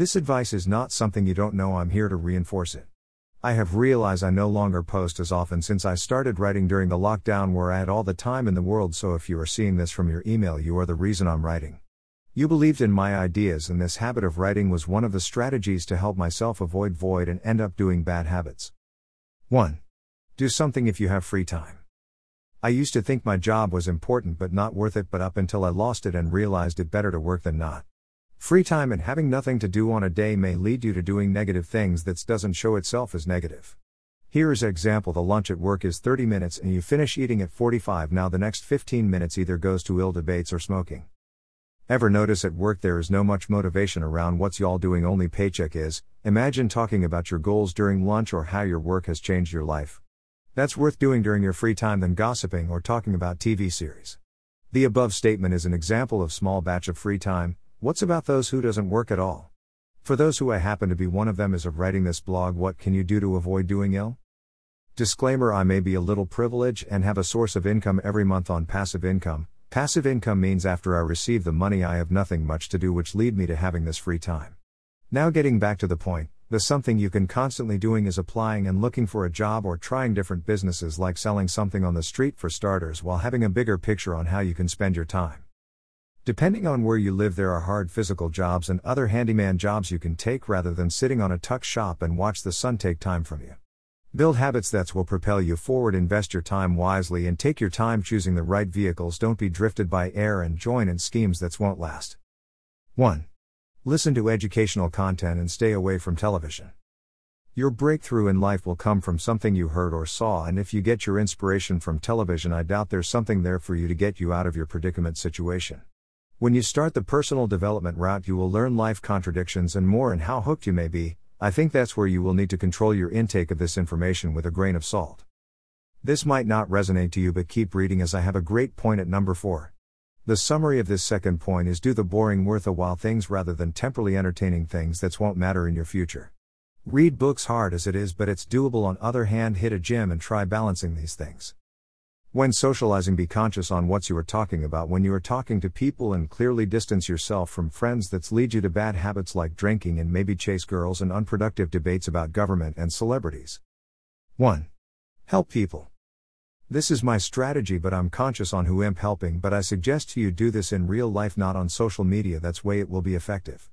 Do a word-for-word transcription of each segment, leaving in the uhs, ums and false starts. This advice is not something you don't know. I'm here to reinforce it. I have realized I no longer post as often since I started writing during the lockdown where I had all the time in the world, so if you are seeing this from your email, you are the reason I'm writing. You believed in my ideas, and this habit of writing was one of the strategies to help myself avoid void and end up doing bad habits. one. Do something if you have free time. I used to think my job was important but not worth it, but up until I lost it and realized it better to work than not. Free time and having nothing to do on a day may lead you to doing negative things that doesn't show itself as negative. Here is an example: the lunch at work is thirty minutes and you finish eating at forty-five. Now the next fifteen minutes either goes to ill debates or smoking. Ever notice at work there is no much motivation around what's y'all doing, only paycheck is? Imagine talking about your goals during lunch or how your work has changed your life. That's worth doing during your free time than gossiping or talking about T V series. The above statement is an example of small batch of free time. What's about those who doesn't work at all? For those who I happen to be one of them as of writing this blog, what can you do to avoid doing ill? Disclaimer: I may be a little privileged and have a source of income every month on passive income. Passive income means after I receive the money I have nothing much to do, which lead me to having this free time. Now getting back to the point. The something you can constantly doing is applying and looking for a job or trying different businesses like selling something on the street for starters, while having a bigger picture on how you can spend your time. Depending on where you live, there are hard physical jobs and other handyman jobs you can take rather than sitting on a tuck shop and watch the sun take time from you. Build habits that will propel you forward, invest your time wisely and take your time choosing the right vehicles. Don't be drifted by air and join in schemes that won't last. one. Listen to educational content and stay away from television. Your breakthrough in life will come from something you heard or saw, and if you get your inspiration from television, I doubt there's something there for you to get you out of your predicament situation. When you start the personal development route, you will learn life contradictions and more and how hooked you may be. I think that's where you will need to control your intake of this information with a grain of salt. This might not resonate to you, but keep reading as I have a great point at number four. The summary of this second point is do the boring worthwhile things rather than temporarily entertaining things that won't matter in your future. Read books hard as it is, but it's doable. On other hand, hit a gym and try balancing these things. When socializing, be conscious on what you are talking about when you are talking to people and clearly distance yourself from friends that lead you to bad habits like drinking and maybe chase girls and unproductive debates about government and celebrities. one. Help people. This is my strategy, but I'm conscious on who I'm helping, but I suggest to you do this in real life, not on social media. That's way it will be effective.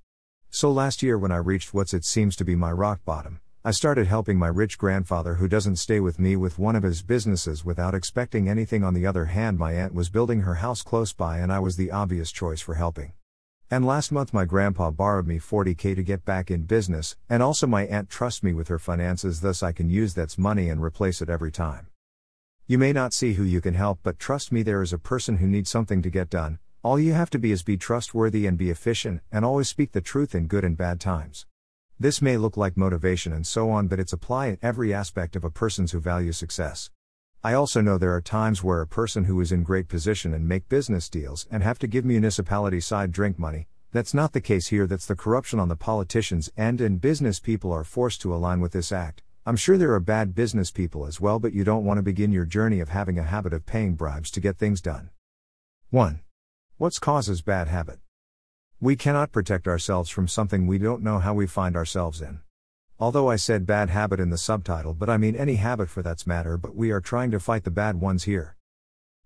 So last year when I reached what's it seems to be my rock bottom, I started helping my rich grandfather who doesn't stay with me with one of his businesses without expecting anything. On the other hand, my aunt was building her house close by and I was the obvious choice for helping. And last month my grandpa borrowed me forty thousand dollars to get back in business, and also my aunt trusts me with her finances, thus I can use that's money and replace it every time. You may not see who you can help, but trust me, there is a person who needs something to get done. All you have to be is be trustworthy and be efficient, and always speak the truth in good and bad times. This may look like motivation and so on, but it's apply in every aspect of a person's who value success. I also know there are times where a person who is in great position and make business deals and have to give municipality side drink money. That's not the case here. That's the corruption on the politicians end, and business people are forced to align with this act. I'm sure there are bad business people as well, but you don't want to begin your journey of having a habit of paying bribes to get things done. one. What causes bad habit? We cannot protect ourselves from something we don't know how we find ourselves in. Although I said bad habit in the subtitle, but I mean any habit for that matter, but we are trying to fight the bad ones here.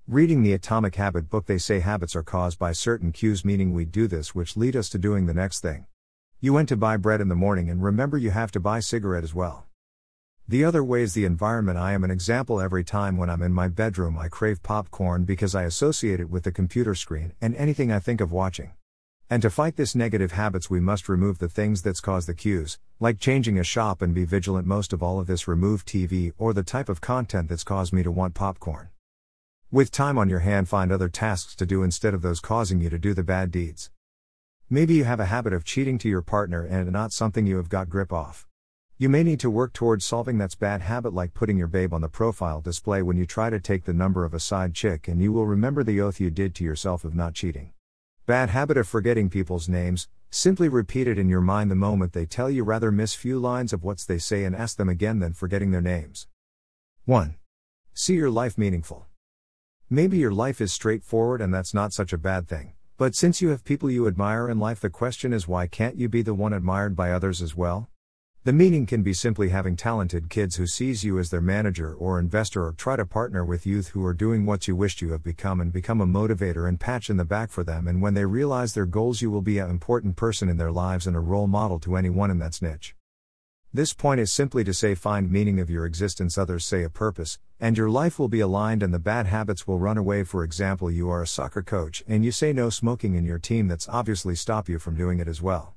Reading the Atomic Habit book, they say habits are caused by certain cues, meaning we do this which lead us to doing the next thing. You went to buy bread in the morning and remember you have to buy cigarette as well. The other way is the environment. I am an example. Every time when I'm in my bedroom I crave popcorn because I associate it with the computer screen and anything I think of watching. And to fight this negative habits we must remove the things that's cause the cues, like changing a shop, and be vigilant most of all of this. Remove T V or the type of content that's caused me to want popcorn. With time on your hand, find other tasks to do instead of those causing you to do the bad deeds. Maybe you have a habit of cheating to your partner and not something you have got grip off. You may need to work towards solving that's bad habit, like putting your babe on the profile display when you try to take the number of a side chick, and you will remember the oath you did to yourself of not cheating. Bad habit of forgetting people's names, simply repeat it in your mind the moment they tell you, rather miss few lines of what they say and ask them again than forgetting their names. one. See your life meaningful. Maybe your life is straightforward and that's not such a bad thing. But since you have people you admire in life, the question is, why can't you be the one admired by others as well? The meaning can be simply having talented kids who sees you as their manager or investor, or try to partner with youth who are doing what you wished you have become, and become a motivator and patch in the back for them, and when they realize their goals you will be an important person in their lives and a role model to anyone in that niche. This point is simply to say, find meaning of your existence, others say a purpose, and your life will be aligned and the bad habits will run away. For example, you are a soccer coach and you say no smoking in your team, that's obviously stop you from doing it as well.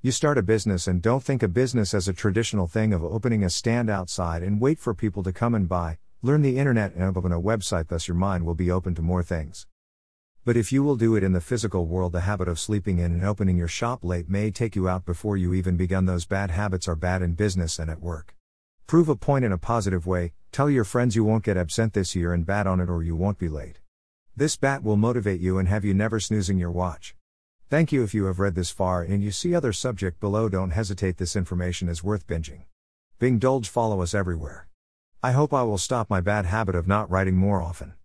You start a business and don't think of business as a traditional thing of opening a stand outside and wait for people to come and buy, learn the internet and open a website, thus your mind will be open to more things. But if you will do it in the physical world, the habit of sleeping in and opening your shop late may take you out before you even begun. Those bad habits are bad in business and at work. Prove a point in a positive way, tell your friends you won't get absent this year and bat on it, or you won't be late. This bat will motivate you and have you never snoozing your watch. Thank you if you have read this far and you see other subject below, don't hesitate, this information is worth binging. Bing Dulge, follow us everywhere. I hope I will stop my bad habit of not writing more often.